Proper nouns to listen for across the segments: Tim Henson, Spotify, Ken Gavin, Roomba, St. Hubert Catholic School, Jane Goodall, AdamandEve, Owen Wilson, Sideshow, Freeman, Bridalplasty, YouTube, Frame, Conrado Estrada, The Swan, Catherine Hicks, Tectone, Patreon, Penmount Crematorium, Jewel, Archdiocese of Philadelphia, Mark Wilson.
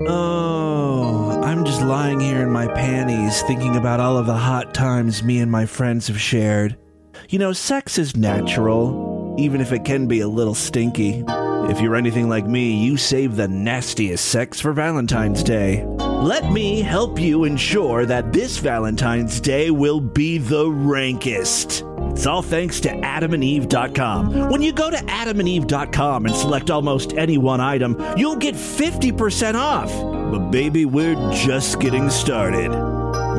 Oh, I'm just lying here in my panties thinking about all of the hot times me and my friends have shared. You know, sex is natural, even if it can be a little stinky. If you're anything like me, you save the nastiest sex for Valentine's Day. Let me help you ensure that this Valentine's Day will be the rankest. It's all thanks to AdamandEve.com. When you go to AdamandEve.com and select almost any one item, you'll get 50% off. But baby, we're just getting started.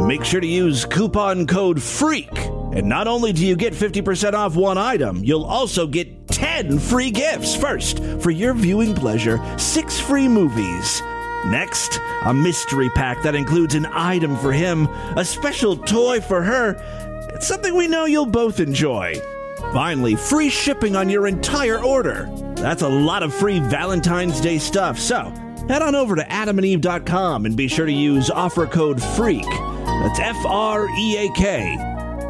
Make sure to use coupon code FREAK. And not only do you get 50% off one item, you'll also get 10 free gifts. First, for your viewing pleasure, 6 free movies. Next, a mystery pack that includes an item for him, a special toy for her, it's something we know you'll both enjoy. Finally, free shipping on your entire order. That's a lot of free Valentine's Day stuff, so head on over to AdamandEve.com and be sure to use offer code FREAK. That's F-R-E-A-K.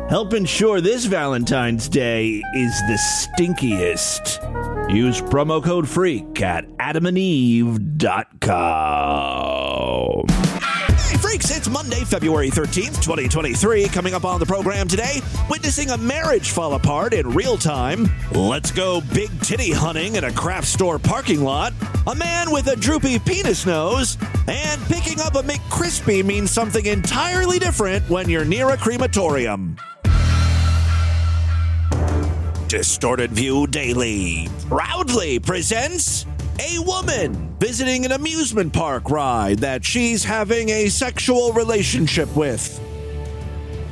Help ensure this Valentine's Day is the stinkiest. Use promo code FREAK at AdamandEve.com. Freaks, it's Monday, February 13th, 2023. Coming up on the program today, witnessing a marriage fall apart in real time. Let's go big titty hunting in a craft store parking lot. A man with a droopy penis nose. And picking up a McCrispy means something entirely different when you're near a crematorium. Distorted View Daily proudly presents a woman visiting an amusement park ride that she's having a sexual relationship with.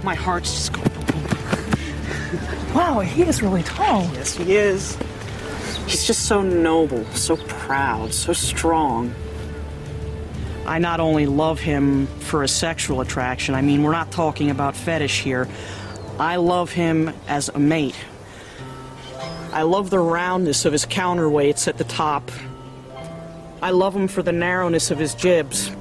My heart's just going. Wow, he is really tall. Yes, he is. He's just so noble, so proud, so strong. I not only love him for his sexual attraction, I mean, we're not talking about fetish here. I love him as a mate. I love the roundness of his counterweights at the top. I love him for the narrowness of his jibs.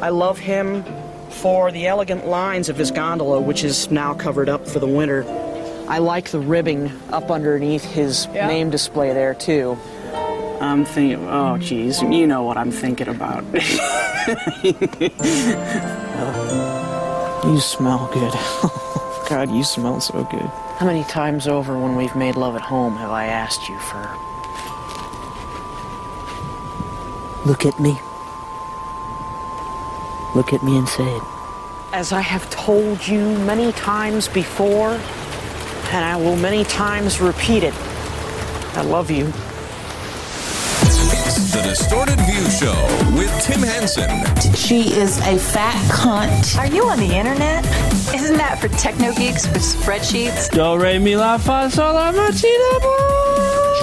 I love him for the elegant lines of his gondola, which is now covered up for the winter. I like the ribbing up underneath his name display there, too. I'm thinking, oh, geez, you know what I'm thinking about. You smell good. God, you smell so good. How many times over when we've made love at home have I asked you for... Look at me. Look at me and say it. As I have told you many times before, and I will many times repeat it, I love you. The Distorted View Show with Tim Henson. She is a fat cunt. Are you on the internet? Isn't that for techno geeks with spreadsheets? Do re mi la fa sol la ma ti da bo.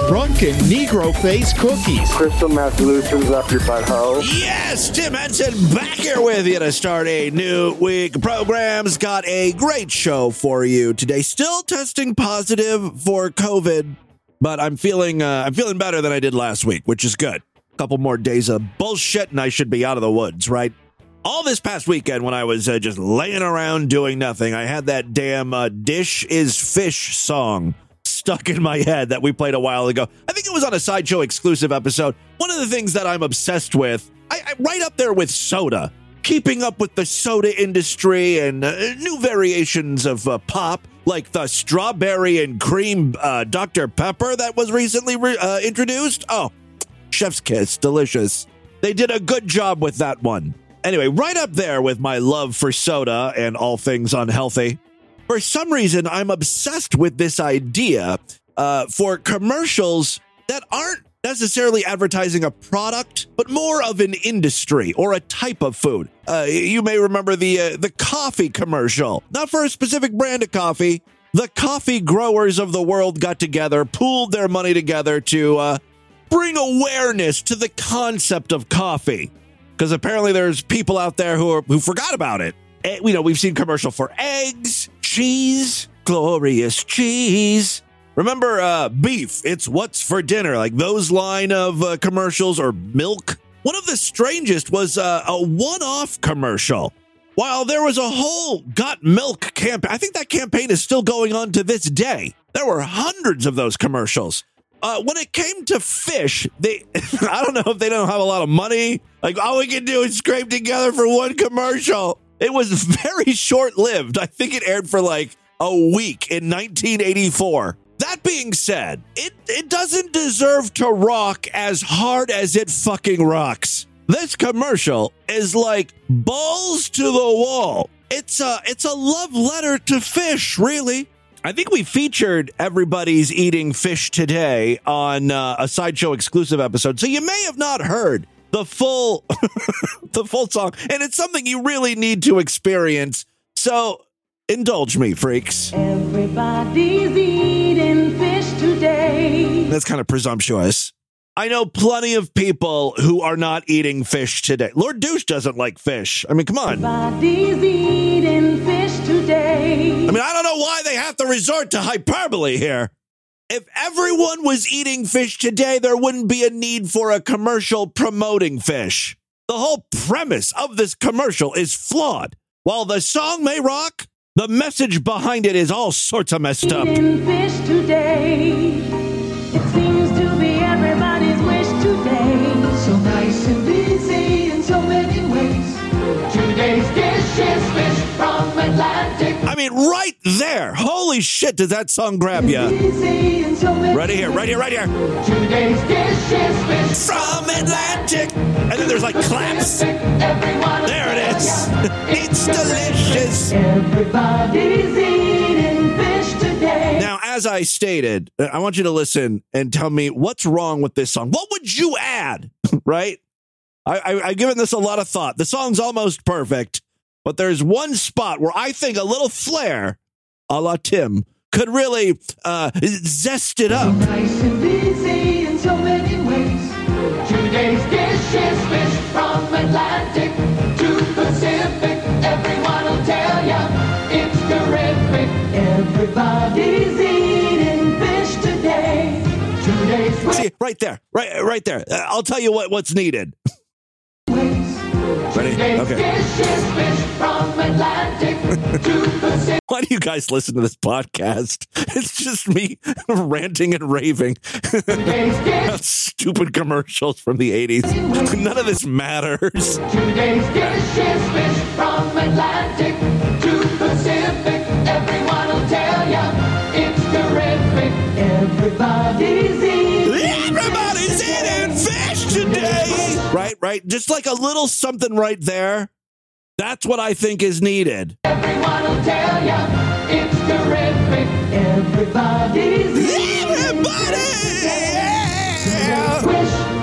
Drunken Negro face cookies. Crystal meth loosens up your butthole. Yes, Tim Henson back here with you to start a new week. Program's got a great show for you today. Still testing positive for COVID. But I'm feeling better than I did last week, which is good. A couple more days of bullshit and I should be out of the woods, right? All this past weekend when I was just laying around doing nothing, I had that damn Dish is Fish song stuck in my head that we played a while ago. I think it was on a Sideshow exclusive episode. One of the things that I'm obsessed with, I right up there with soda, keeping up with the soda industry and new variations of pop. Like the strawberry and cream Dr. Pepper that was recently introduced. Oh, chef's kiss. Delicious. They did a good job with that one. Anyway, right up there with my love for soda and all things unhealthy. For some reason, I'm obsessed with this idea for commercials that aren't necessarily advertising a product, but more of an industry or a type of food. You may remember the coffee commercial. Not for a specific brand of coffee. The coffee growers of the world got together, pooled their money together to bring awareness to the concept of coffee. Because apparently there's people out there who forgot about it. You know, we've seen commercial for eggs, cheese, glorious cheese. Remember beef, it's what's for dinner, like those line of commercials or milk. One of the strangest was a one-off commercial. While there was a whole Got Milk campaign, I think that campaign is still going on to this day. There were hundreds of those commercials. When it came to fish, I don't know if they don't have a lot of money. Like, all we can do is scrape together for one commercial. It was very short-lived. I think it aired for like a week in 1984. That being said, it doesn't deserve to rock as hard as it fucking rocks. This commercial is like balls to the wall. It's a love letter to fish, really. I think we featured Everybody's Eating Fish today on a Sideshow exclusive episode, so you may have not heard the full the full song, and it's something you really need to experience. So indulge me, freaks. Everybody's eating fish today. That's kind of presumptuous. I know plenty of people who are not eating fish today. Lord Douche doesn't like fish. I mean, come on. Everybody's eating fish today. I mean, I don't know why they have to resort to hyperbole here. If everyone was eating fish today, there wouldn't be a need for a commercial promoting fish. The whole premise of this commercial is flawed. While the song may rock, the message behind it is all sorts of messed up. Eating fish today. I mean, right there. Holy shit, does that song grab you? Right here, right here, right here. From Atlantic. And then there's like claps. There it is. It's delicious. Everybody's eating fish today. Now, as I stated, I want you to listen and tell me what's wrong with this song. What would you add, right? I've given this a lot of thought. The song's almost perfect. But there's one spot where I think a little flair, a la Tim, could really zest it up. Nice and easy in so many ways. Today's dish is fish from Atlantic to Pacific. Everyone will tell ya it's terrific. Everybody's eating fish today. Today's see, right there, right there. I'll tell you what's needed. Ready? Okay. Why do you guys listen to this podcast? It's just me ranting and raving. Stupid commercials from the 80s. None of this matters. Today's dish is fish from Atlantic to Pacific. Everyone will tell you it's terrific. Everybody's eating. Everybody's eating fish today. Right. Just like a little something right there. That's what I think is needed. Everyone will tell you it's terrific. Everybody.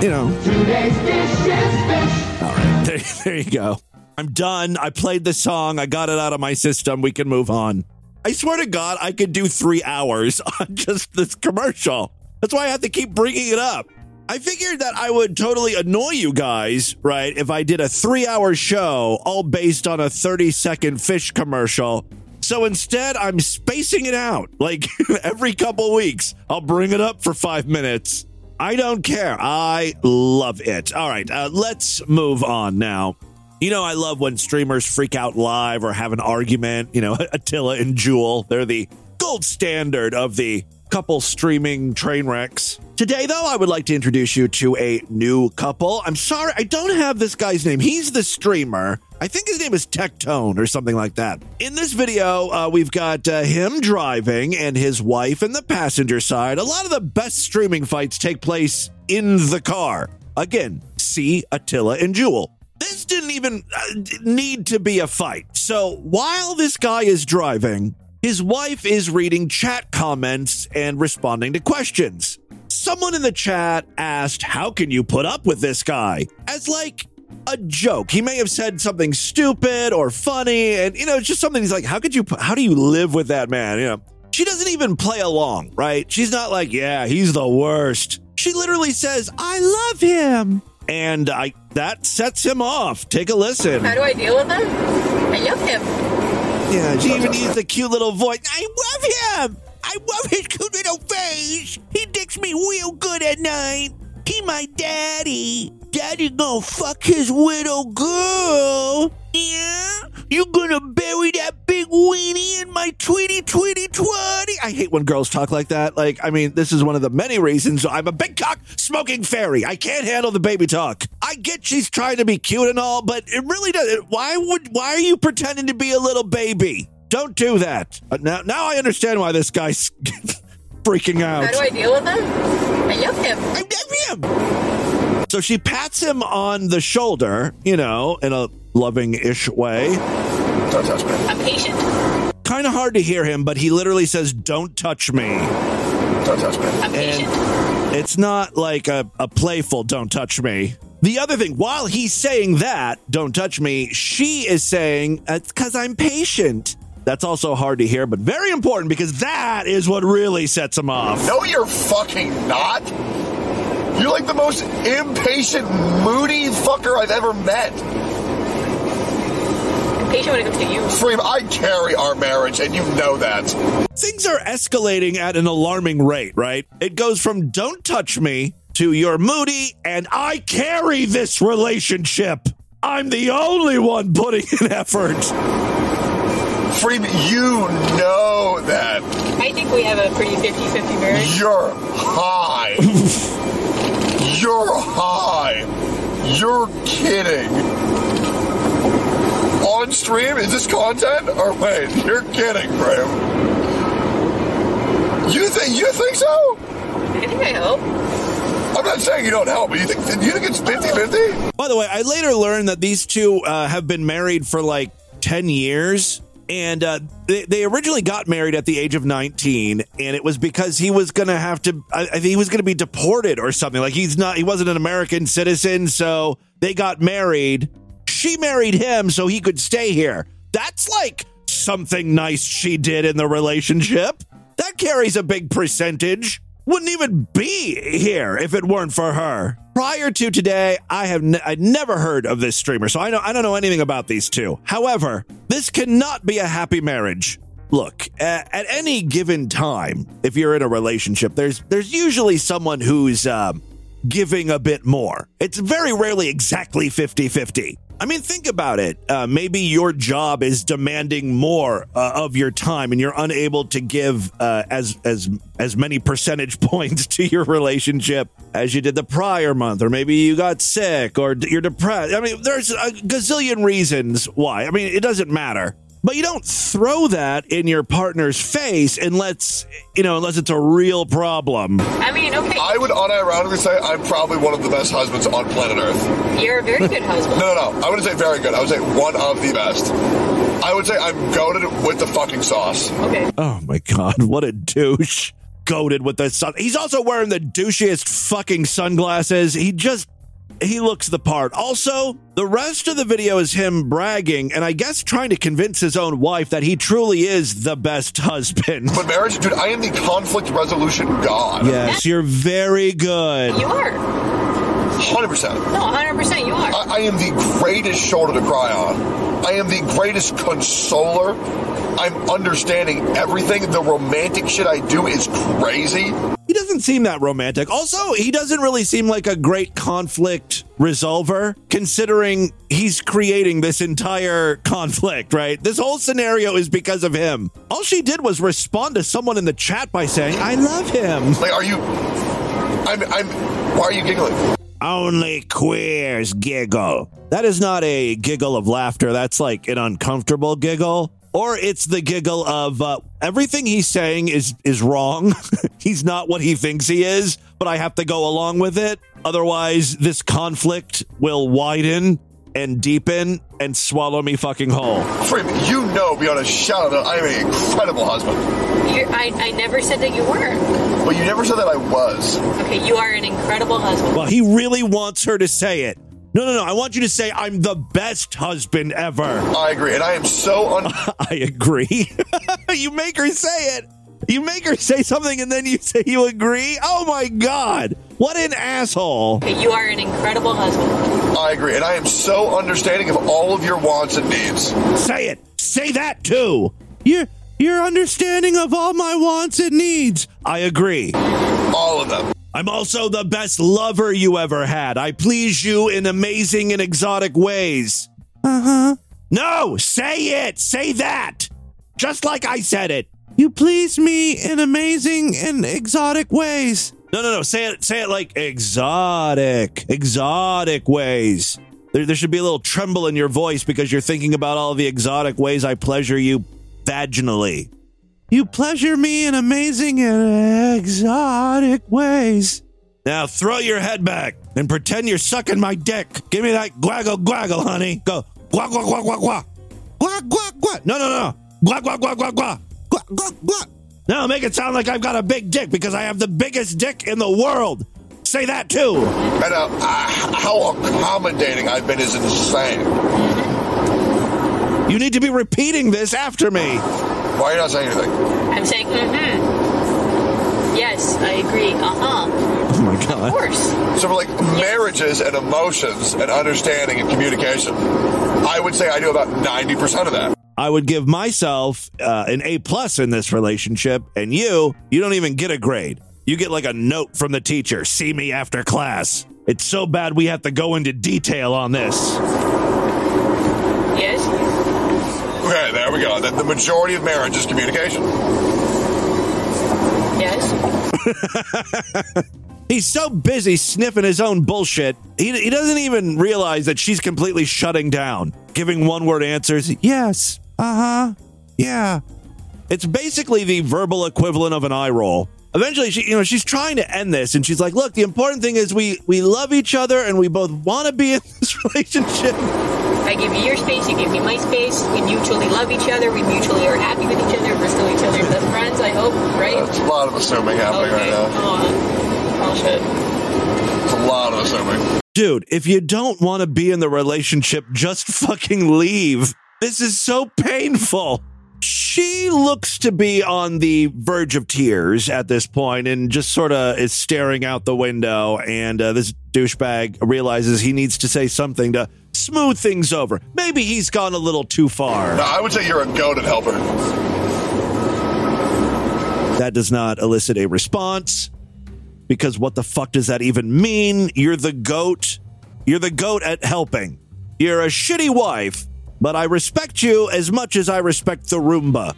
You know. Today's dish is fish. All right. There you go. I'm done. I played the song. I got it out of my system. We can move on. I swear to God, I could do 3 hours on just this commercial. That's why I have to keep bringing it up. I figured that I would totally annoy you guys, right, if I did a 3-hour show all based on a 30-second fish commercial. So instead, I'm spacing it out. Like, every couple weeks, I'll bring it up for 5 minutes. I don't care. I love it. All right, let's move on now. You know, I love when streamers freak out live or have an argument. You know, Attila and Jewel, they're the gold standard of the couple streaming train wrecks. Today, though, I would like to introduce you to a new couple. I'm sorry, I don't have this guy's name. He's the streamer. I think his name is Tectone or something like that. In this video, we've got him driving and his wife in the passenger side. A lot of the best streaming fights take place in the car. Again, see Attila and Jewel. This didn't even need to be a fight. So while this guy is driving, his wife is reading chat comments and responding to questions. Someone in the chat asked, how can you put up with this guy? As like a joke. He may have said something stupid or funny. And, you know, it's just something he's like, how do you live with that man? You know, she doesn't even play along, right? She's not like, yeah, he's the worst. She literally says, I love him. And that sets him off. Take a listen. How do I deal with him? I love him. Yeah, she even used the cute little voice. I love him. I love his cute little face. He dicks me real good at night. He my daddy. Daddy gonna fuck his little girl. Yeah? You gonna bury that big weenie, weenie in my tweety, tweety, twitty. I hate when girls talk like that. Like, I mean, this is one of the many reasons I'm a big cock smoking fairy. I can't handle the baby talk. I get she's trying to be cute and all, but it really doesn't. Why are you pretending to be a little baby? Don't do that. Now I understand why this guy's freaking out. How do I deal with him? I love him. I love him. So she pats him on the shoulder, you know, in a loving-ish way. Don't touch me. I'm patient. Kind of hard to hear him, but he literally says, "Don't touch me." Don't touch me. I'm patient. And it's not like a playful "don't touch me." The other thing, while he's saying that, "don't touch me," she is saying, "It's because I'm patient." That's also hard to hear, but very important, because that is what really sets him off. No, you're fucking not. You're like the most impatient, moody fucker I've ever met. Patient when it comes to you. Frame, I carry our marriage, and you know that. Things are escalating at an alarming rate, right? It goes from "don't touch me" to "you're moody, and I carry this relationship. I'm the only one putting in effort." Frame, you know that. I think we have a pretty 50-50 marriage. You're high. You're high. You're kidding. On stream? Is this content? Or wait, you're kidding, Graham. You think so? I think I help. I'm not saying you don't help, but you think it's 50-50? By the way, I later learned that these two have been married for like 10 years. And they originally got married at the age of 19, and it was because he was going to have to, he was going to be deported or something. Like he wasn't an American citizen, so they got married. She married him so he could stay here. That's like something nice she did in the relationship. That carries a big percentage. Wouldn't even be here if it weren't for her. Prior to today, I'd never heard of this streamer, so I don't know anything about these two. However, this cannot be a happy marriage. Look, at any given time, if you're in a relationship, there's usually someone who's giving a bit more. It's very rarely exactly 50-50. I mean, think about it. Maybe your job is demanding more of your time, and you're unable to give as many percentage points to your relationship as you did the prior month, or maybe you got sick, or you're depressed. I mean, there's a gazillion reasons why. I mean, it doesn't matter. But you don't throw that in your partner's face unless it's a real problem. I mean, okay. I would unironically say I'm probably one of the best husbands on planet Earth. You're a very good husband. No. I wouldn't say very good. I would say one of the best. I would say I'm goated with the fucking sauce. Okay. Oh, my God. What a douche. Goated with the sauce. He's also wearing the douchiest fucking sunglasses. He looks the part. Also, the rest of the video is him bragging and I guess trying to convince his own wife that he truly is the best husband. But marriage, dude, I am the conflict resolution god. Yes, you're very good. You are. 100%. No, 100% you are. I am the greatest shoulder to cry on. I am the greatest consoler. I'm understanding everything. The romantic shit I do is crazy. He doesn't seem that romantic. Also, he doesn't really seem like a great conflict resolver, considering he's creating this entire conflict, right? This whole scenario is because of him. All she did was respond to someone in the chat by saying, "I love him." Like, why are you giggling? Only queers giggle. That is not a giggle of laughter. That's like an uncomfortable giggle. Or it's the giggle of everything he's saying is wrong. He's not what he thinks he is, but I have to go along with it. Otherwise, this conflict will widen and deepen and swallow me fucking whole. Freeman, you know beyond a shadow that I am an incredible husband. I never said that you weren't. Well, you never said that I was. Okay, you are an incredible husband. Well, he really wants her to say it. No. I want you to say, "I'm the best husband ever." I agree. And I am so... I agree. You make her say it. You make her say something and then you say you agree. Oh, my God. What an asshole. You are an incredible husband. I agree. And I am so understanding of all of your wants and needs. Say it. Say that, too. You're understanding of all my wants and needs. I agree. All of them. I'm also the best lover you ever had. I please you in amazing and exotic ways. Uh-huh. No, say it. Say that. Just like I said it. You please me in amazing and exotic ways. No. Say it like exotic ways. There should be a little tremble in your voice because you're thinking about all the exotic ways I pleasure you vaginally. You pleasure me in amazing and exotic ways. Now throw your head back and pretend you're sucking my dick. Give me that gwaggle, honey. Go. Gwa, gwa, gwa, gwa, gwa. Gwa, gwa, gwa. No. Gwa, gwa, gwa, gwa, gwa. Gwa, gwa, gwa. Now make it sound like I've got a big dick because I have the biggest dick in the world. Say that too. And how accommodating I've been is insane. You need to be repeating this after me. Why are you not saying anything? I'm saying, mm-hmm. Yes, I agree. Uh-huh. Oh, my God. Of course. So we're like marriages and emotions and understanding and communication. I would say I do about 90% of that. I would give myself an A+ in this relationship, and you don't even get a grade. You get like a note from the teacher. See me after class. It's so bad we have to go into detail on this. Yes. Okay, there we go. The majority of marriage is communication. Yes. He's so busy sniffing his own bullshit, he doesn't even realize that she's completely shutting down, giving one-word answers. Yes. Uh-huh. Yeah. It's basically the verbal equivalent of an eye roll. Eventually, she's trying to end this, and she's like, look, the important thing is we love each other, and we both want to be in this relationship. I give you your space, you give me my space, we mutually love each other, we mutually are happy with each other, we're still each other's best friends, I hope, right? That's a lot of assuming happening right now. Oh, shit. It's a lot of assuming. Dude, if you don't want to be in the relationship, just fucking leave. This is so painful. She looks to be on the verge of tears at this point and just sort of is staring out the window, and this douchebag realizes he needs to say something to smooth things over. Maybe he's gone a little too far. No, I would say you're a goated helper. That does not elicit a response because what the fuck does that even mean? You're the goat. You're the goat at helping. You're a shitty wife, but I respect you as much as I respect the Roomba.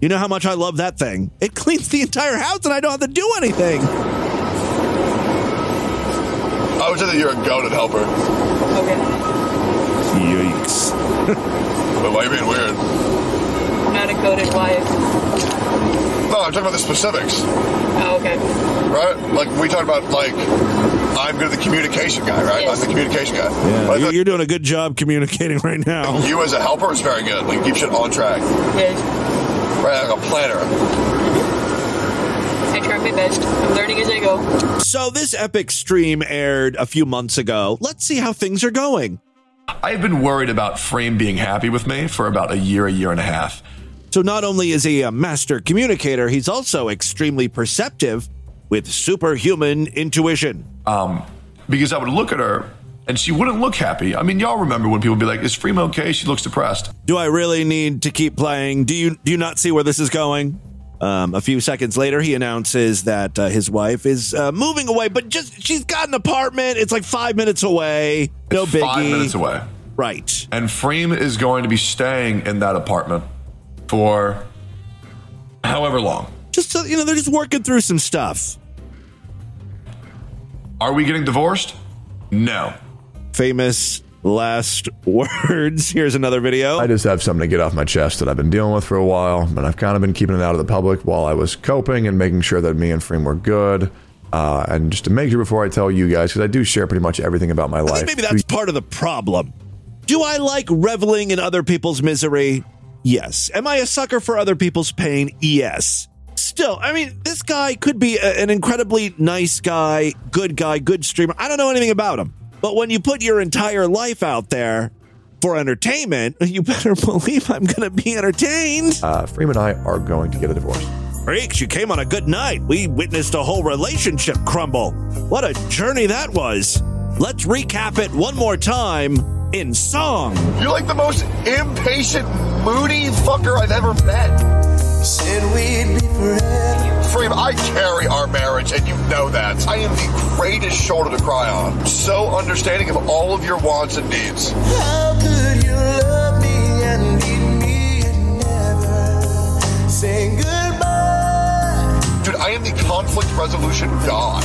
You know how much I love that thing. It cleans the entire house and I don't have to do anything. I would say that you're a goated helper. Okay. Yikes. But why are you being weird? I'm not a goated wife. No, I'm talking about the specifics. Oh, okay. Right? Like, we talked about, like, I'm the communication guy, right? Yes. I'm the communication guy. Yeah, but you're doing a good job communicating right now. You as a helper is very good. Like, keep shit on track. Yes. Right, like a planner. I try my best. I'm learning as I go. So this epic stream aired a few months ago. Let's see how things are going. I've been worried about Frame being happy with me for about a year and a half. So not only is he a master communicator, he's also extremely perceptive with superhuman intuition. Because I would look at her and she wouldn't look happy. I mean, y'all remember when people would be like, is Frame okay? She looks depressed. Do I really need to keep playing? Do you not see where this is going? A few seconds later, he announces that his wife is moving away, but she's got an apartment. It's like 5 minutes away. No biggie. 5 minutes away. Right. And Frame is going to be staying in that apartment for however long. Just, they're just working through some stuff. Are we getting divorced? No. Famous last words. Here's another video. I just have something to get off my chest that I've been dealing with for a while, but I've kind of been keeping it out of the public while I was coping and making sure that me and Frame were good. And just to make sure before I tell you guys, because I do share pretty much everything about my life. I think maybe that's part of the problem. Do I like reveling in other people's misery? Yes. Am I a sucker for other people's pain? Yes. Still, I mean, this guy could be an incredibly nice guy, good streamer. I don't know anything about him. But when you put your entire life out there for entertainment, you better believe I'm going to be entertained. Freeman and I are going to get a divorce. Freaks, you came on a good night. We witnessed a whole relationship crumble. What a journey that was. Let's recap it one more time in song. You're like the most impatient, moody fucker I've ever met. Said we'd be friends. Frame, I carry our marriage, and you know that. I am the greatest shoulder to cry on. So understanding of all of your wants and needs. How could you love me and need me and never? saying goodbye. Dude, I am the conflict resolution god.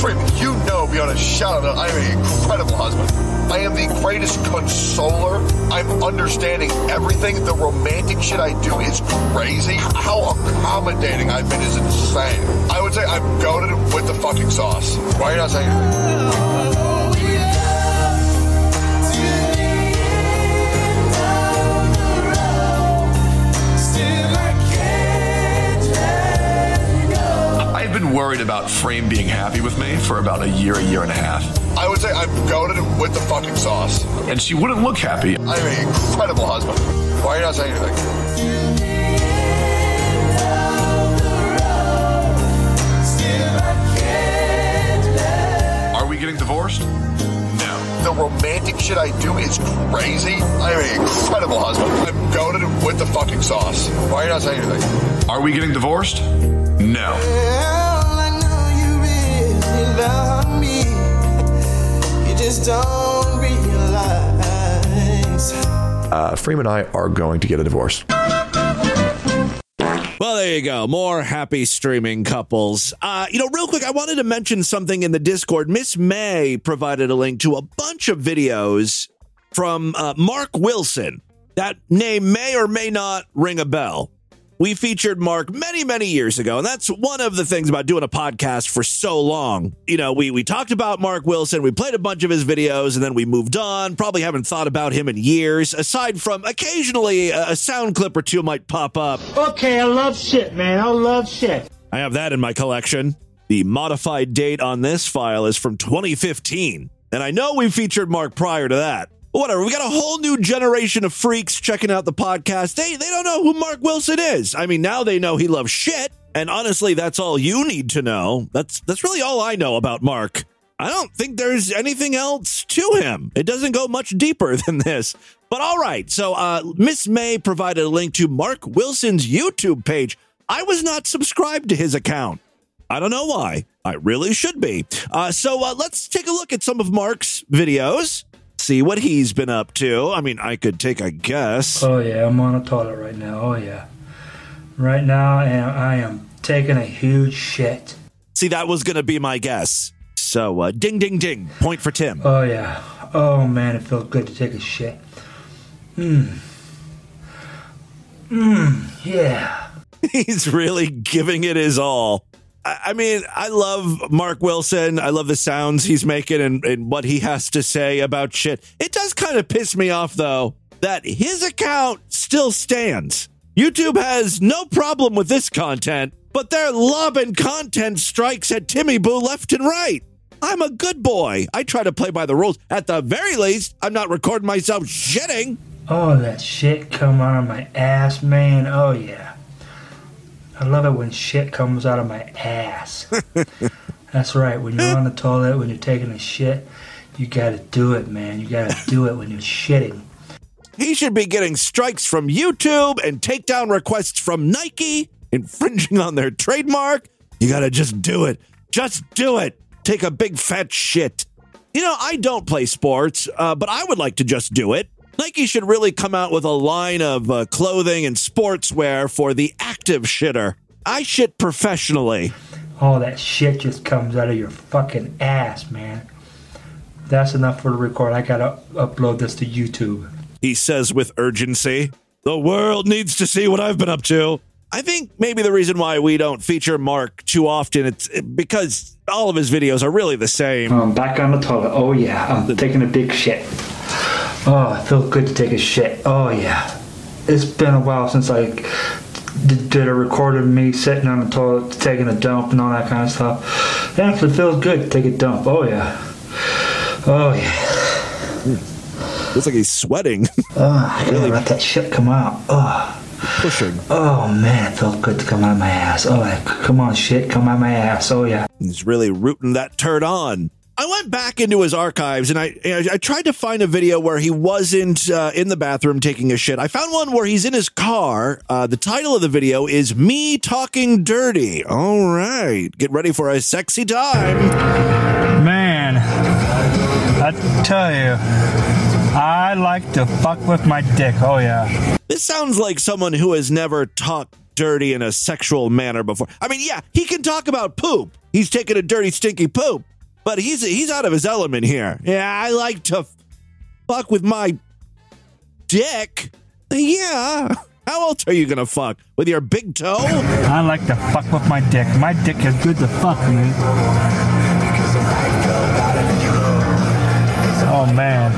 Freeman, you know beyond a shadow that I am an incredible husband. I am the greatest consoler. I'm understanding everything. The romantic shit I do is crazy. How accommodating I've been is insane. I would say I'm goated with the fucking sauce. Why are you not saying it? Been worried about Frame being happy with me for about a year and a half. I would say I'm goated with the fucking sauce. And she wouldn't look happy. I'm an incredible husband. Why are you not saying anything? Are we getting divorced? No. The romantic shit I do is crazy. I'm an incredible husband. I'm goated with the fucking sauce. Why are you not saying anything? Are we getting divorced? No. Love me, you just don't realize. Freeman and I are going to get a divorce. Well, there you go. More happy streaming couples. Real quick, I wanted to mention something in the Discord. Miss May provided a link to a bunch of videos from Mark Wilson. That name may or may not ring a bell. We featured Mark many, many years ago, and that's one of the things about doing a podcast for so long. You know, we talked about Mark Wilson, we played a bunch of his videos, and then we moved on, probably haven't thought about him in years, aside from occasionally a sound clip or two might pop up. Okay, I love shit, man. I love shit. I have that in my collection. The modified date on this file is from 2015, and I know we featured Mark prior to that. Whatever, we got a whole new generation of freaks checking out the podcast. They don't know who Mark Wilson is. I mean, now they know he loves shit. And honestly, that's all you need to know. That's really all I know about Mark. I don't think there's anything else to him. It doesn't go much deeper than this. But all right, so Miss May provided a link to Mark Wilson's YouTube page. I was not subscribed to his account. I don't know why. I really should be. So let's take a look at some of Mark's videos. See what he's been up to. I mean, I could take a guess. Oh, yeah, I'm on a toilet right now. Oh, yeah. Right now, I am taking a huge shit. See, that was going to be my guess. So, ding, ding, ding. Point for Tim. Oh, yeah. Oh, man, it felt good to take a shit. Yeah. He's really giving it his all. I mean, I love Mark Wilson. I love the sounds he's making and what he has to say about shit. It does kind of piss me off, though, that his account still stands. YouTube has no problem with this content, but they're lobbing content strikes at Timmy Boo left and right. I'm a good boy. I try to play by the rules. At the very least, I'm not recording myself shitting. Oh, that shit come out of my ass, man. Oh, yeah. I love it when shit comes out of my ass. That's right. When you're on the toilet, when you're taking a shit, you got to do it, man. You got to do it when you're shitting. He should be getting strikes from YouTube and takedown requests from Nike, infringing on their trademark. You got to just do it. Just do it. Take a big fat shit. You know, I don't play sports, but I would like to just do it. Nike should really come out with a line of clothing and sportswear for the active shitter. I shit professionally. All that shit just comes out of your fucking ass, man. That's enough for the record. I gotta upload this to YouTube. He says with urgency, the world needs to see what I've been up to. I think maybe the reason why we don't feature Mark too often, it's because all of his videos are really the same. I'm back on the toilet. Oh, yeah. I'm taking a big shit. Oh, it feels good to take a shit. Oh, yeah. It's been a while since I did a record of me sitting on the toilet, taking a dump and all that kind of stuff. It actually feels good to take a dump. Oh, yeah. Oh, yeah. Looks like he's sweating. Oh, I really let that shit come out. Oh. Pushing. Oh, man, it felt good to come out of my ass. Oh, like, come on, shit, come out of my ass. Oh, yeah. He's really rooting that turd on. I went back into his archives and I tried to find a video where he wasn't in the bathroom taking a shit. I found one where he's in his car. The title of the video is Me Talking Dirty. All right. Get ready for a sexy time. Man, I tell you, I like to fuck with my dick. Oh, yeah. This sounds like someone who has never talked dirty in a sexual manner before. I mean, yeah, he can talk about poop. He's taking a dirty, stinky poop, but he's out of his element here. Yeah, I like to fuck with my dick. Yeah. How else are you going to fuck? With your big toe? I like to fuck with my dick. My dick is good to fuck, man. Oh, man.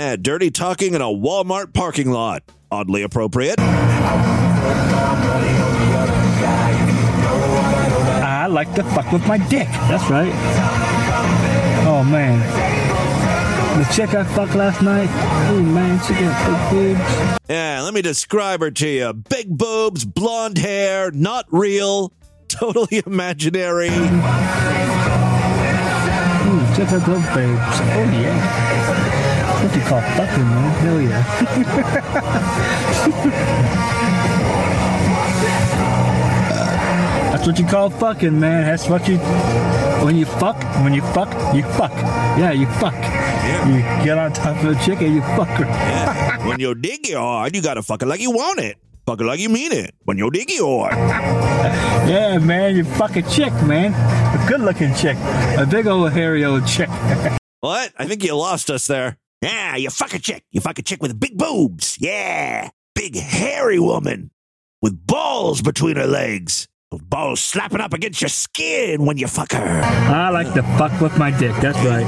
Yeah, dirty talking in a Walmart parking lot. Oddly appropriate. I like to fuck with my dick. That's right. Oh, man. The chick I fucked last night, oh man, she got big boobs. Yeah, let me describe her to you. Big boobs, blonde hair, not real, totally imaginary. Ooh, check out those babes. Oh yeah. What do you call fucking, man? Hell yeah. That's what you call fucking, man. That's what you... When you fuck. Yeah, you fuck. You get on top of a chick and you fuck her. Yeah. When you dig your hard, you gotta fuck it like you want it. Fuck it like you mean it. When you dig your hard. Yeah, man, you fuck a chick, man. A good-looking chick. A big old hairy old chick. What? I think you lost us there. Yeah, you fuck a chick. You fuck a chick with big boobs. Yeah. Big hairy woman with balls between her legs. Balls slapping up against your skin when you fuck her. I like to fuck with my dick. That's right.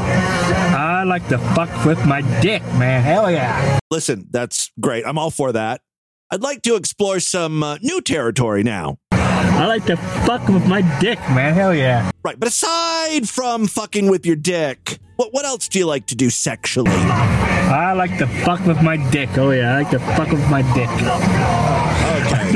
I like to fuck with my dick, man. Hell yeah. Listen, that's great. I'm all for that. I'd like to explore some new territory now. I like to fuck with my dick, man. Hell yeah. Right, but aside from fucking with your dick, what else do you like to do sexually? I like to fuck with my dick. Oh yeah, I like to fuck with my dick. Okay.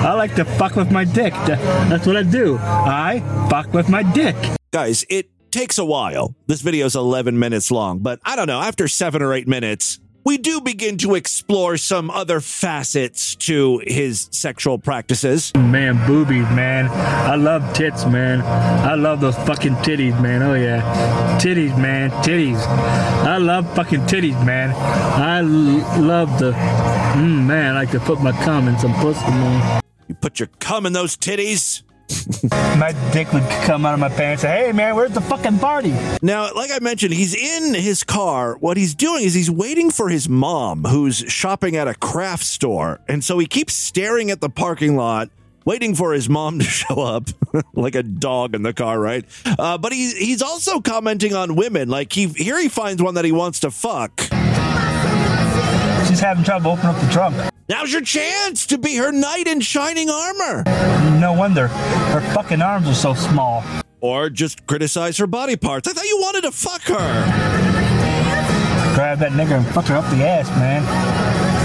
I like to fuck with my dick. That's what I do. I fuck with my dick. Guys, it takes a while. This video's 11 minutes long, but I don't know, after 7 or 8 minutes, we do begin to explore some other facets to his sexual practices. Man, boobies, man. I love tits, man. I love those fucking titties, man. Oh, yeah. Titties, man. Titties. I love fucking titties, man. I love the... man, I like to put my cum in some pussy, man. You put your cum in those titties? My dick would come out of my pants and say, hey, man, where's the fucking party? Now, like I mentioned, he's in his car. What he's doing is he's waiting for his mom, who's shopping at a craft store. And so he keeps staring at the parking lot, waiting for his mom to show up like a dog in the car, right? But he's also commenting on women. Like, he finds one that he wants to fuck. She's having trouble opening up the trunk. Now's your chance to be her knight in shining armor. No wonder. Her fucking arms are so small. Or just criticize her body parts. I thought you wanted to fuck her. Grab that nigger and fuck her up the ass, man.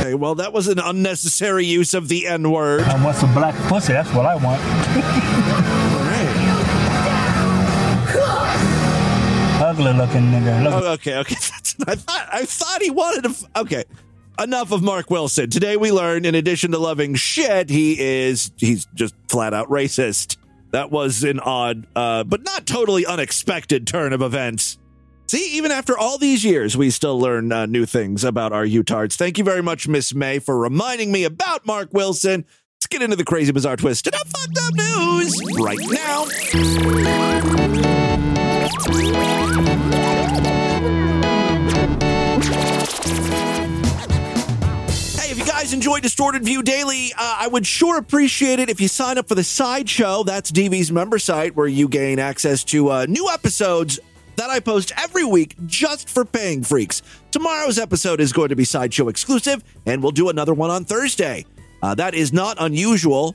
Okay, well, that was an unnecessary use of the N-word. I want some black pussy. That's what I want. Right. Ugly looking nigger. Okay. I thought he wanted to... Okay. Enough of Mark Wilson. Today we learned, in addition to loving shit, he's just flat out racist. That was an odd, but not totally unexpected turn of events. See, even after all these years, we still learn new things about our Utards. Thank you very much, Miss May, for reminding me about Mark Wilson. Let's get into the crazy, bizarre twist and fucked up news right now. If you guys enjoy Distorted View Daily, I would sure appreciate it if you sign up for the Sideshow. That's DV's member site where you gain access to new episodes that I post every week just for paying freaks. Tomorrow's episode is going to be Sideshow exclusive, and we'll do another one on Thursday. That is not unusual.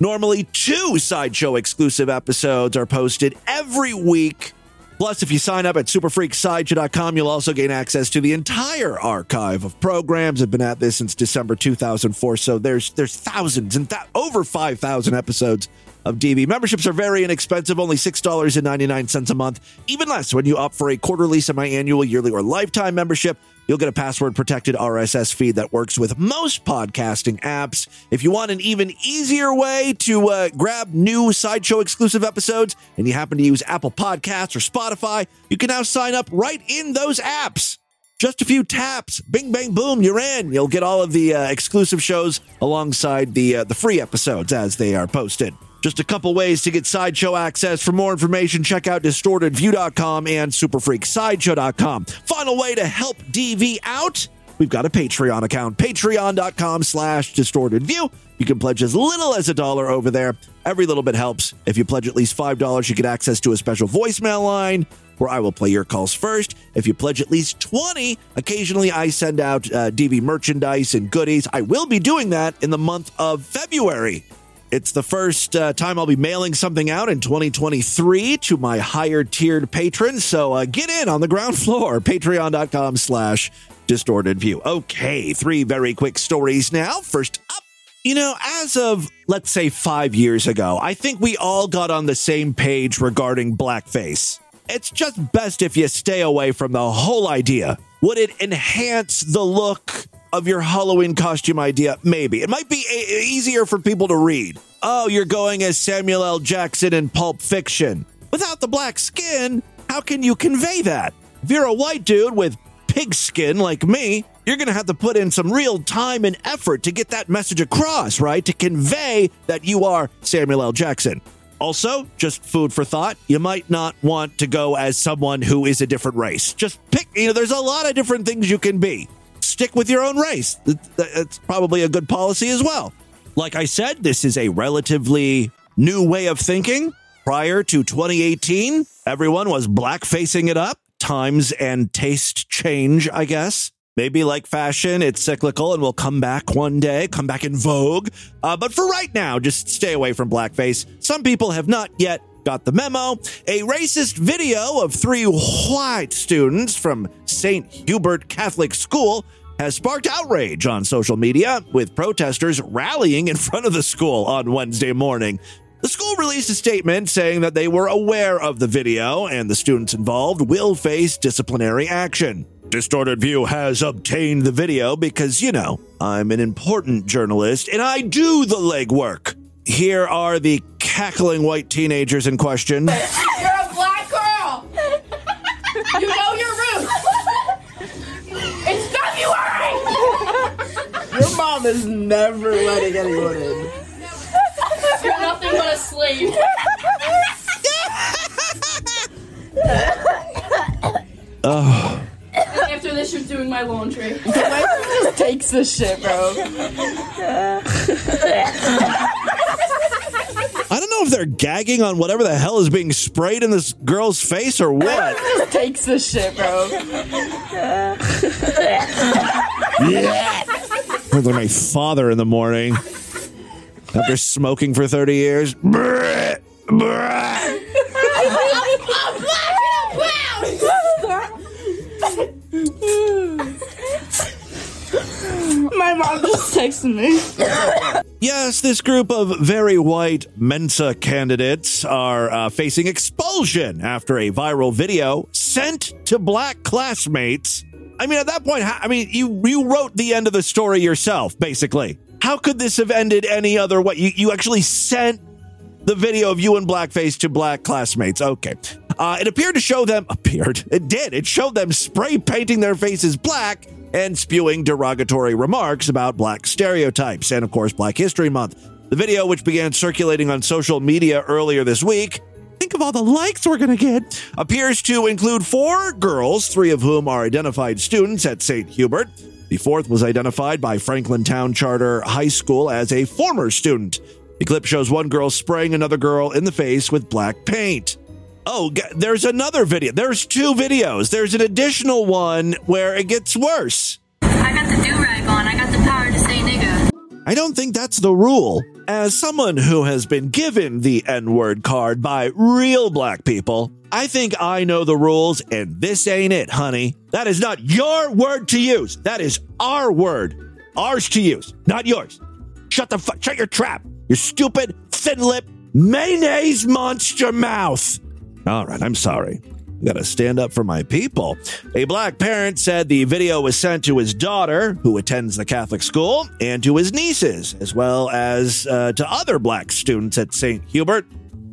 Normally, 2 Sideshow exclusive episodes are posted every week. Plus, if you sign up at superfreaksideshow.com, you'll also gain access to the entire archive of programs. I've been at this since December 2004, so there's thousands and over 5,000 episodes of DV. Memberships are very inexpensive, only $6.99 a month. Even less when you opt for a quarterly, semi-annual, yearly, or lifetime membership. You'll get a password-protected RSS feed that works with most podcasting apps. If you want an even easier way to grab new Sideshow-exclusive episodes and you happen to use Apple Podcasts or Spotify, you can now sign up right in those apps. Just a few taps. Bing, bang, boom, you're in. You'll get all of the exclusive shows alongside the free episodes as they are posted. Just a couple ways to get Sideshow access. For more information, check out distortedview.com and superfreaksideshow.com. Final way to help DV out. We've got a Patreon account, patreon.com/distortedview. You can pledge as little as $1 over there. Every little bit helps. If you pledge at least $5, you get access to a special voicemail line where I will play your calls first. If you pledge at least $20, occasionally I send out DV merchandise and goodies. I will be doing that in the month of February. It's the first time I'll be mailing something out in 2023 to my higher-tiered patrons, so get in on the ground floor, patreon.com/distortedview. Okay, three very quick stories now. First up, you know, as of, let's say, 5 years ago, I think we all got on the same page regarding blackface. It's just best if you stay away from the whole idea. Would it enhance the look of your Halloween costume idea? Maybe. It might be easier for people to read. Oh, you're going as Samuel L. Jackson in Pulp Fiction. Without the black skin, how can you convey that? If you're a white dude with pig skin like me, you're going to have to put in some real time and effort to get that message across, right? To convey that you are Samuel L. Jackson. Also, just food for thought, you might not want to go as someone who is a different race. Just pick, you know, there's a lot of different things you can be. Stick with your own race. That's probably a good policy as well. Like I said, this is a relatively new way of thinking. Prior to 2018, everyone was blackfacing it up. Times and taste change, I guess. Maybe like fashion, it's cyclical and will come back one day, come back in vogue. But for right now, just stay away from blackface. Some people have not yet got the memo. A racist video of three white students from St. Hubert Catholic School has sparked outrage on social media, with protesters rallying in front of the school on Wednesday morning. The school released a statement saying that they were aware of the video and the students involved will face disciplinary action. Distorted View has obtained the video because, you know, I'm an important journalist and I do the legwork. Here are the cackling white teenagers in question. You're a black girl. You know your roots. It's February. Your mom is never letting anyone in. You're nothing but a slave. Oh. After this, you're doing my laundry. My wife just takes this shit, bro. I don't know if they're gagging on whatever the hell is being sprayed in this girl's face or what. My wife just takes this shit, bro. Yeah. I'm like my father in the morning after smoking for 30 years. My mom just texted me. Yes, this group of very white Mensa candidates are facing expulsion after a viral video sent to black classmates. I mean, at that point, I mean, you wrote the end of the story yourself, basically. How could this have ended any other way? You actually sent the video of you in blackface to black classmates. Okay. It appeared to show them... It did. It showed them spray painting their faces black and spewing derogatory remarks about black stereotypes and, of course, Black History Month. The video, which began circulating on social media earlier this week, think of all the likes we're going to get, appears to include four girls, three of whom are identified students at St. Hubert. The fourth was identified by Franklin Town Charter High School as a former student. The clip shows one girl spraying another girl in the face with black paint. Oh, there's another video. There's two videos. There's an additional one where it gets worse. I got the do-rag on. I got the power to say nigga. I don't think that's the rule. As someone who has been given the N-word card by real black people, I think I know the rules, and this ain't it, honey. That is not your word to use. That is our word. Ours to use, not yours. Shut your trap. You stupid, thin-lipped, mayonnaise monster mouth. All right, I'm sorry. I gotta stand up for my people. A black parent said the video was sent to his daughter, who attends the Catholic school, and to his nieces, as well as to other black students at St. Hubert.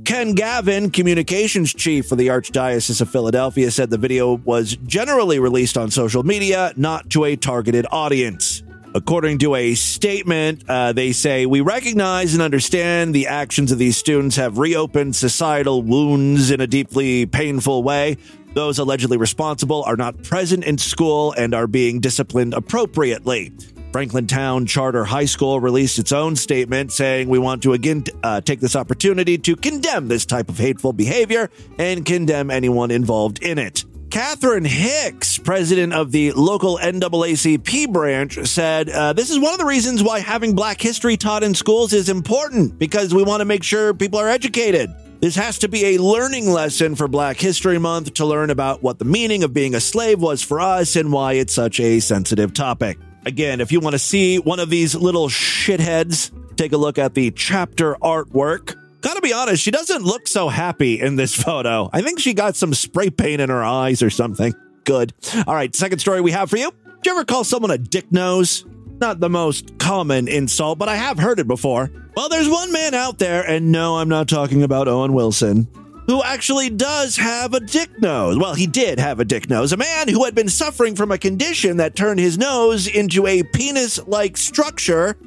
Ken Gavin, communications chief for the Archdiocese of Philadelphia, said the video was generally released on social media, not to a targeted audience. According to a statement, they say, "We recognize and understand the actions of these students have reopened societal wounds in a deeply painful way. Those allegedly responsible are not present in school and are being disciplined appropriately." Franklin Town Charter High School released its own statement saying, "We want to again take this opportunity to condemn this type of hateful behavior and condemn anyone involved in it." Catherine Hicks, president of the local NAACP branch, said, "This is one of the reasons why having Black history taught in schools is important, because we want to make sure people are educated. This has to be a learning lesson for Black History Month, to learn about what the meaning of being a slave was for us and why it's such a sensitive topic." Again, if you want to see one of these little shitheads, take a look at the chapter artwork. Gotta be honest, she doesn't look so happy in this photo. I think she got some spray paint in her eyes or something. Good. All right, second story we have for you. Did you ever call someone a dick nose? Not the most common insult, but I have heard it before. Well, there's one man out there, and no, I'm not talking about Owen Wilson, who actually does have a dick nose. Well, he did have a dick nose. A man who had been suffering from a condition that turned his nose into a penis-like structure.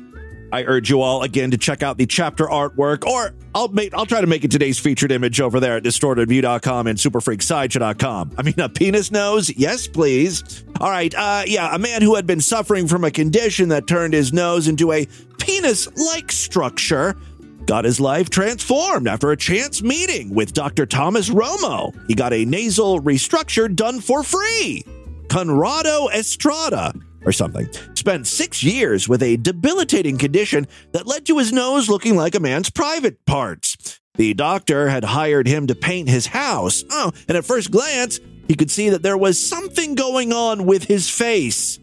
I urge you all again to check out the chapter artwork, or I'll try to make it today's featured image over there at distortedview.com and superfreaksideshow.com. I mean, a penis nose? Yes, please. All right. A man who had been suffering from a condition that turned his nose into a penis-like structure got his life transformed after a chance meeting with Dr. Thomas Romo. He got a nasal restructure done for free. Conrado Estrada, or something, spent 6 years with a debilitating condition that led to his nose looking like a man's private parts. The doctor had hired him to paint his house. Oh, and at first glance, he could see that there was something going on with his face.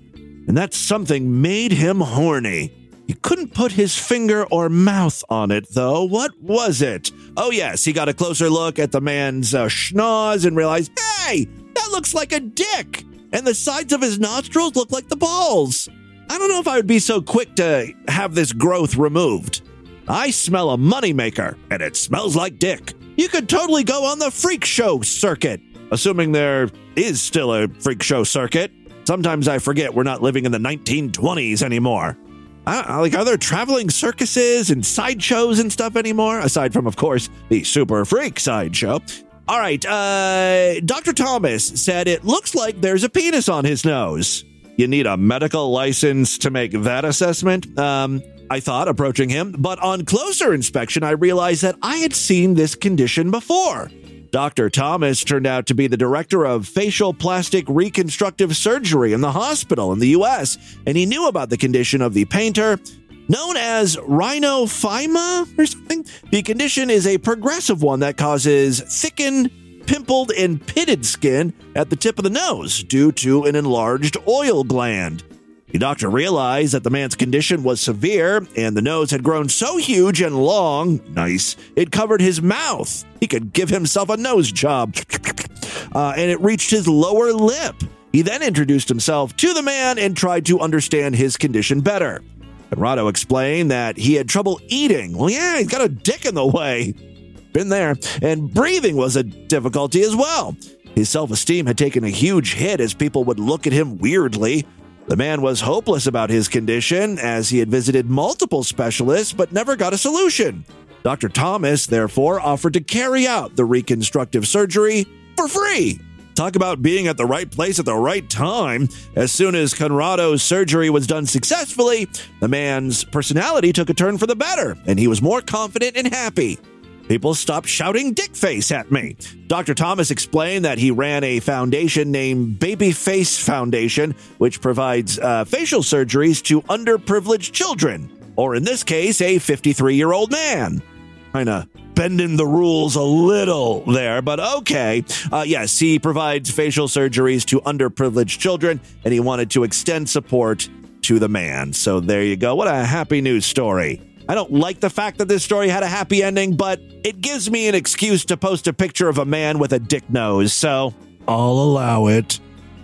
And that something made him horny. He couldn't put his finger or mouth on it, though. What was it? Oh, yes, he got a closer look at the man's schnoz and realized, hey, that looks like a dick. And the sides of his nostrils look like the balls. I don't know if I would be so quick to have this growth removed. I smell a moneymaker, and it smells like dick. You could totally go on the freak show circuit, assuming there is still a freak show circuit. Sometimes I forget we're not living in the 1920s anymore. Are there traveling circuses and sideshows and stuff anymore? Aside from, of course, the super freak sideshow. All right, Dr. Thomas said it looks like there's a penis on his nose. You need a medical license to make that assessment, I thought, approaching him. But on closer inspection, I realized that I had seen this condition before. Dr. Thomas turned out to be the director of facial plastic reconstructive surgery in the hospital in the U.S., and he knew about the condition of the painter, known as rhinophyma or something. The condition is a progressive one that causes thickened, pimpled, and pitted skin at the tip of the nose due to an enlarged oil gland. The doctor realized that the man's condition was severe, and the nose had grown so huge and long, nice, it covered his mouth. He could give himself a nose job, and it reached his lower lip. He then introduced himself to the man and tried to understand his condition better. Conrado explained that he had trouble eating. Well, yeah, he's got a dick in the way. Been there. And breathing was a difficulty as well. His self-esteem had taken a huge hit as people would look at him weirdly. The man was hopeless about his condition, as he had visited multiple specialists but never got a solution. Dr. Thomas, therefore, offered to carry out the reconstructive surgery for free. Talk about being at the right place at the right time. As soon as Conrado's surgery was done successfully, the man's personality took a turn for the better, and he was more confident and happy. People stopped shouting dick face at me. Dr. Thomas explained that he ran a foundation named Baby Face Foundation, which provides facial surgeries to underprivileged children, or in this case, a 53-year-old man. Kinda bending the rules a little there, but okay. Yes, he provides facial surgeries to underprivileged children, and he wanted to extend support to the man. So there you go. What a happy news story. I don't like the fact that this story had a happy ending, but it gives me an excuse to post a picture of a man with a dick nose, so I'll allow it.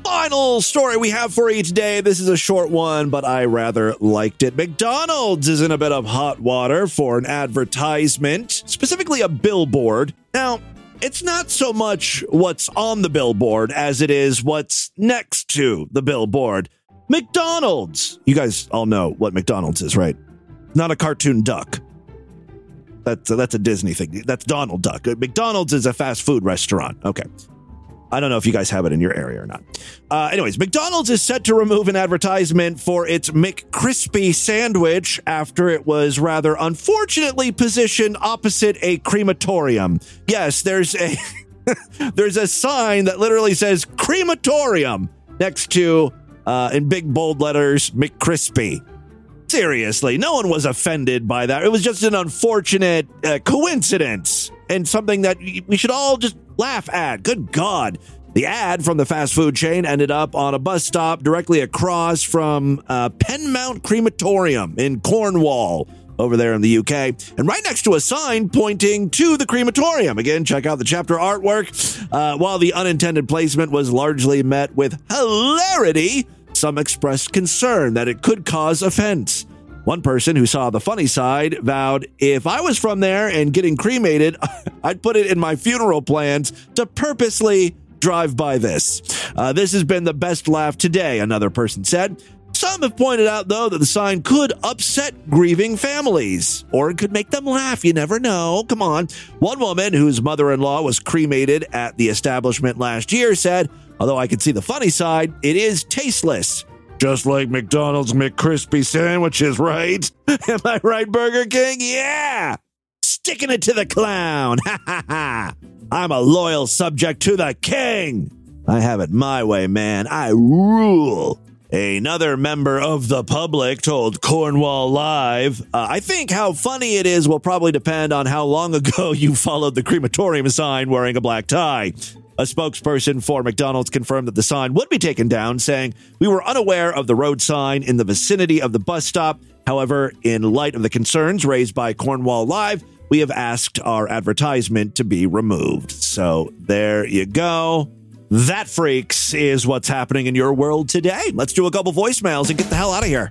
final story we have for you today. This is a short one, but I rather liked it. McDonald's is in a bit of hot water for an advertisement, specifically a billboard. Now, it's not so much what's on the billboard as it is what's next to the billboard. McDonald's. You guys all know what McDonald's is, right? Not a cartoon duck. That's a Disney thing. That's Donald Duck. McDonald's is a fast food restaurant. Okay. I don't know if you guys have it in your area or not. Anyways, McDonald's is set to remove an advertisement for its McCrispy sandwich after it was rather unfortunately positioned opposite a crematorium. Yes, there's a there's a sign that literally says crematorium next to, in big bold letters, McCrispy. Seriously, no one was offended by that. It was just an unfortunate coincidence and something that we should all just laugh at. Good God. The ad from the fast food chain ended up on a bus stop directly across from Penmount Crematorium in Cornwall over there in the UK, and right next to a sign pointing to the crematorium. Again, check out the chapter artwork. While the unintended placement was largely met with hilarity, some expressed concern that it could cause offense. One person who saw the funny side vowed, "If I was from there and getting cremated, I'd put it in my funeral plans to purposely drive by this. This has been the best laugh today," another person said. Some have pointed out, though, that the sign could upset grieving families, or it could make them laugh. You never know. Come on. One woman whose mother-in-law was cremated at the establishment last year said, "Although I can see the funny side, it is tasteless. Just like McDonald's McCrispy sandwiches, right? Am I right, Burger King? Yeah! Sticking it to the clown. Ha ha ha. I'm a loyal subject to the king. I have it my way, man. I rule." Another member of the public told Cornwall Live, "I think how funny it is will probably depend on how long ago you followed the crematorium sign wearing a black tie." A spokesperson for McDonald's confirmed that the sign would be taken down, saying, "We were unaware of the road sign in the vicinity of the bus stop. However, in light of the concerns raised by Cornwall Live, we have asked our advertisement to be removed." So there you go. That, freaks, is what's happening in your world today. Let's do a couple voicemails and get the hell out of here.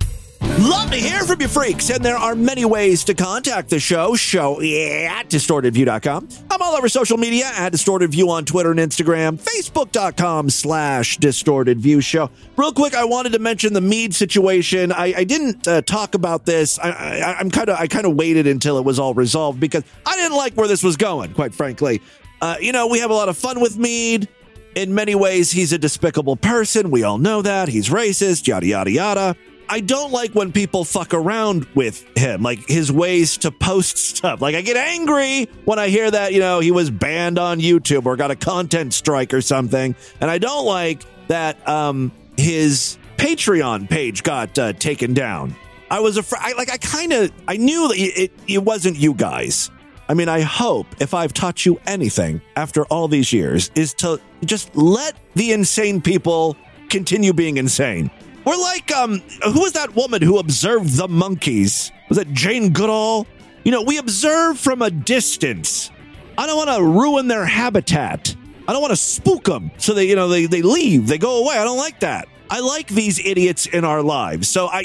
Love to hear from you, freaks. And there are many ways to contact the show. At DistortedView.com. I'm all over social media at DistortedView on Twitter and Instagram. Facebook.com/DistortedView Show. Real quick, I wanted to mention the Meade situation. I didn't talk about this. I kind of waited until it was all resolved because I didn't like where this was going, quite frankly. We have a lot of fun with Meade. In many ways, he's a despicable person. We all know that. He's racist, yada, yada, yada. I don't like when people fuck around with him, like his ways to post stuff. Like, I get angry when I hear that, he was banned on YouTube or got a content strike or something. And I don't like that his Patreon page got taken down. I was afraid, I knew that it wasn't you guys. I mean, I hope if I've taught you anything after all these years is to just let the insane people continue being insane. We're like, who was that woman who observed the monkeys? Was it Jane Goodall? We observe from a distance. I don't want to ruin their habitat. I don't want to spook them. So they, they leave, they go away. I don't like that. I like these idiots in our lives. So, I'm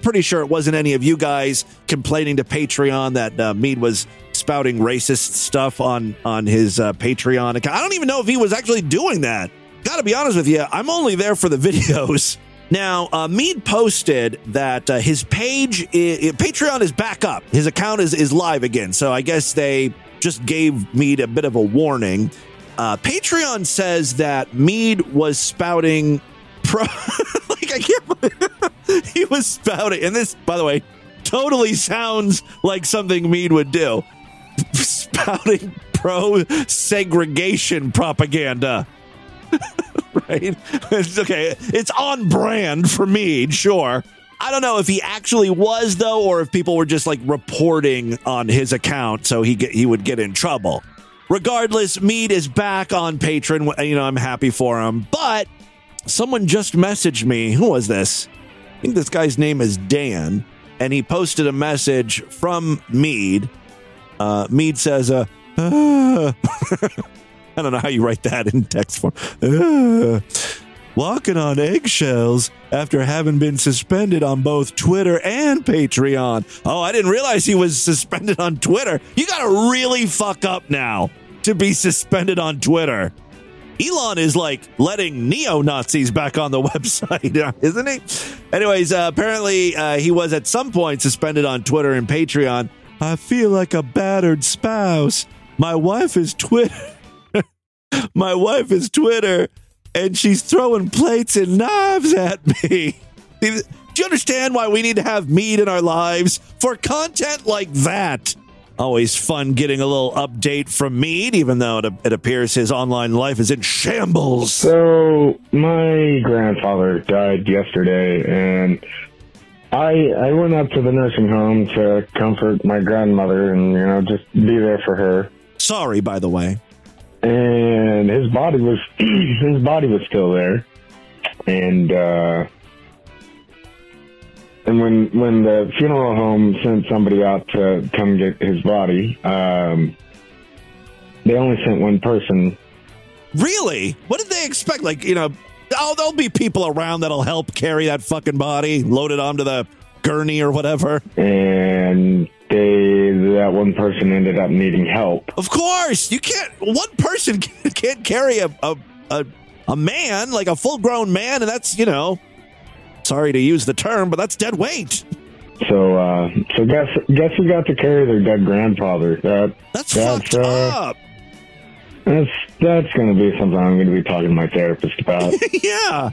pretty sure it wasn't any of you guys complaining to Patreon that Meade was spouting racist stuff on his Patreon account. I don't even know if he was actually doing that. Gotta be honest with you, I'm only there for the videos. Now, Meade posted that his page, Patreon is back up. His account is live again. So I guess they just gave Meade a bit of a warning. Patreon says that Meade was spouting I can't believe he was spouting. And this, by the way, totally sounds like something Meade would do. Spouting pro-segregation propaganda. Right? Okay. It's on brand for Meade, sure. I don't know if he actually was, though, or if people were just like reporting on his account so he would get in trouble. Regardless, Meade is back on Patreon. I'm happy for him. But someone just messaged me. Who was this? I think this guy's name is Dan. And he posted a message from Meade. Meade says, I don't know how you write that in text form. Walking on eggshells after having been suspended on both Twitter and Patreon. Oh, I didn't realize he was suspended on Twitter. You got to really fuck up now to be suspended on Twitter. Elon is like letting neo-Nazis back on the website, isn't he? Anyways, apparently he was at some point suspended on Twitter and Patreon. I feel like a battered spouse. My wife is Twitter. My wife is Twitter, and she's throwing plates and knives at me. Do you understand why we need to have meat in our lives? For content like that. Always fun getting a little update from Mead, even though it appears his online life is in shambles. So my grandfather died yesterday, and I went up to the nursing home to comfort my grandmother and, you know, just be there for her. Sorry, by the way. And his body was still there, and when the funeral home sent somebody out to come get his body, they only sent one person. Really? What did they expect? Like, you know, oh, there'll be people around that'll help carry that fucking body, load it onto the gurney or whatever. And that one person ended up needing help. Of course, you can't. One person can't carry a man, like a full grown man, and that's, you know, sorry to use the term, but that's dead weight. So, guess who got to carry their dead grandfather? That's fucked up. That's going to be something I'm going to be talking to my therapist about. Yeah,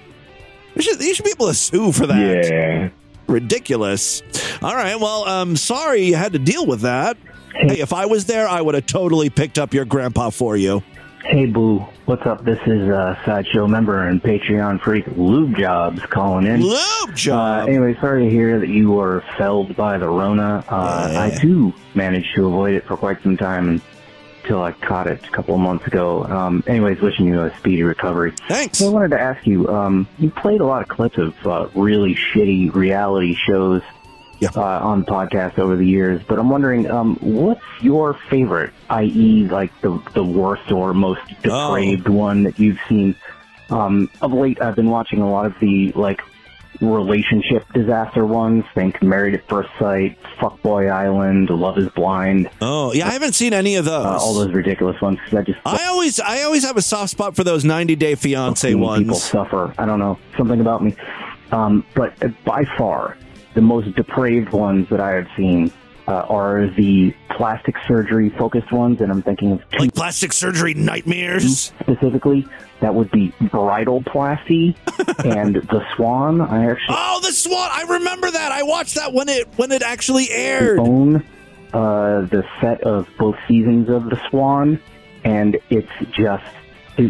you should be able to sue for that. Yeah. Ridiculous. All right. Well, sorry you had to deal with that. Hey, if I was there, I would have totally picked up your grandpa for you. Hey, Boo. What's up? This is Sideshow member and Patreon freak Lube Jobs calling in. Lube Jobs! Anyway, sorry to hear that you were felled by the Rona. Yeah. I, too, managed to avoid it for quite some time until I caught it a couple of months ago. Anyways, wishing you a speedy recovery. Thanks. So I wanted to ask you, you played a lot of clips of really shitty reality shows. Yeah. On podcasts over the years, but I'm wondering, what's your favorite, i.e. like the worst or most depraved one that you've seen? Of late, I've been watching a lot of the, like, relationship disaster ones. Think Married at First Sight, Fuckboy Island, Love is Blind. Oh, yeah, I haven't seen any of those. All those ridiculous ones. I always have a soft spot for those 90 Day Fiance ones. People suffer. I don't know. Something about me. But by far, the most depraved ones that I have seen are the plastic surgery focused ones, and I'm thinking of two, like, plastic surgery nightmares. Specifically, that would be Bridalplasty and The Swan. The Swan! I remember that. I watched that when it actually aired. I own the set of both seasons of The Swan, and it's just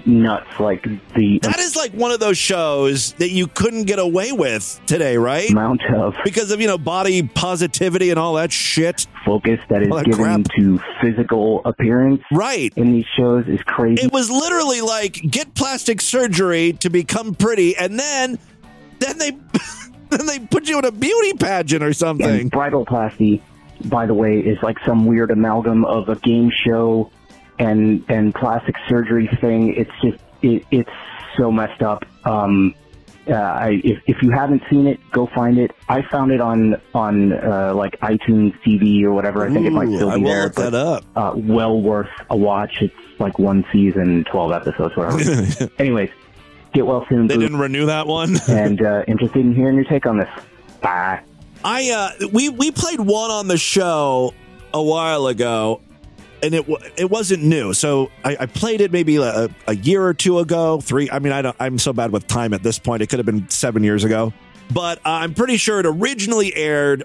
nuts. Like, that is like one of those shows that you couldn't get away with today, right? Amount of, because of, you know, body positivity and all that shit. Focus that is given to physical appearance, right, in these shows is crazy. It was literally like, get plastic surgery to become pretty, and then they put you in a beauty pageant or something. And Bridalplasty, by the way, is like some weird amalgam of a game show and plastic surgery thing. It's just it's so messed up. If you haven't seen it, go find it. I found it on like iTunes TV or whatever. I think it might still be there. Look that up. Well worth a watch. It's like one season, 12 episodes, whatever. Anyways, get well soon. They didn't renew that one. And interested in hearing your take on this. Bye. We played one on the show a while ago. And it wasn't new, so I played it maybe a year or two ago. Three, I mean, I'm so bad with time at this point. It could have been 7 years ago, but I'm pretty sure it originally aired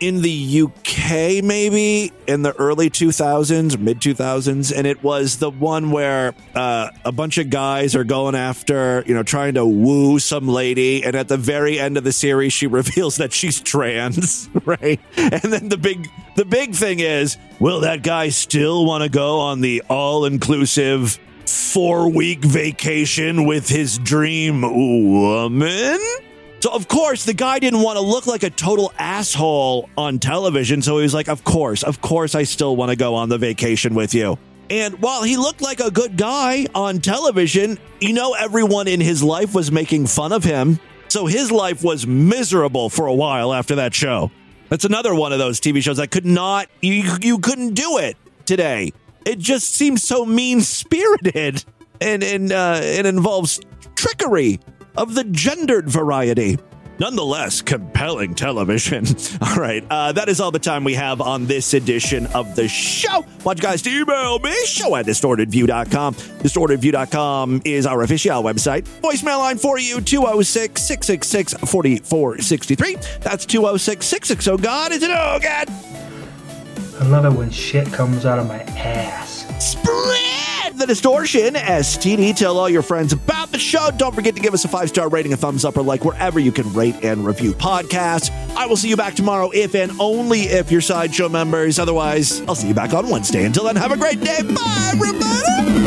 in the UK, maybe in the early 2000s, mid 2000s, and it was the one where a bunch of guys are going after, you know, trying to woo some lady, and at the very end of the series, she reveals that she's trans, right? And then the big thing is, will that guy still want to go on the all-inclusive 4-week vacation with his dream woman? So, of course, the guy didn't want to look like a total asshole on television. So he was like, of course, I still want to go on the vacation with you. And while he looked like a good guy on television, you know, everyone in his life was making fun of him. So his life was miserable for a while after that show. That's another one of those TV shows that could not, you couldn't do it today. It just seems so mean-spirited and it involves trickery of the gendered variety. Nonetheless, compelling television. All right. That is all the time we have on this edition of the show. Want you guys to email me, show@distortedview.com. Distortedview.com is our official website. Voicemail line for you, 206-666-4463. That's 206-660. God, is it? Oh, God. I love it when shit comes out of my ass. Spread the distortion, STD. Tell all your friends about the show. Don't forget to give us a 5-star rating, a thumbs up, or like wherever you can rate and review podcasts. I will see you back tomorrow if and only if you're Sideshow members. Otherwise, I'll see you back on Wednesday. Until then, have a great day. Bye, everybody.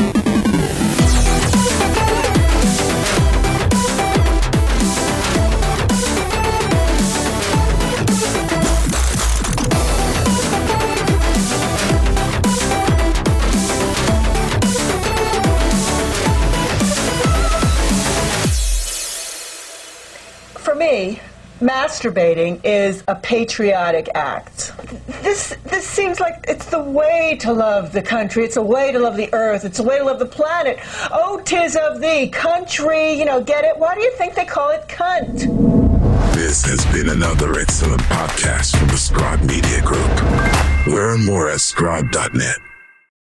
Masturbating is a patriotic act. This seems like it's the way to love the country. It's a way to love the earth. It's a way to love the planet. Oh, 'tis of the country. You know, get it? Why do you think they call it cunt? This has been another excellent podcast from the Scribe Media Group. Learn more at scribe.net.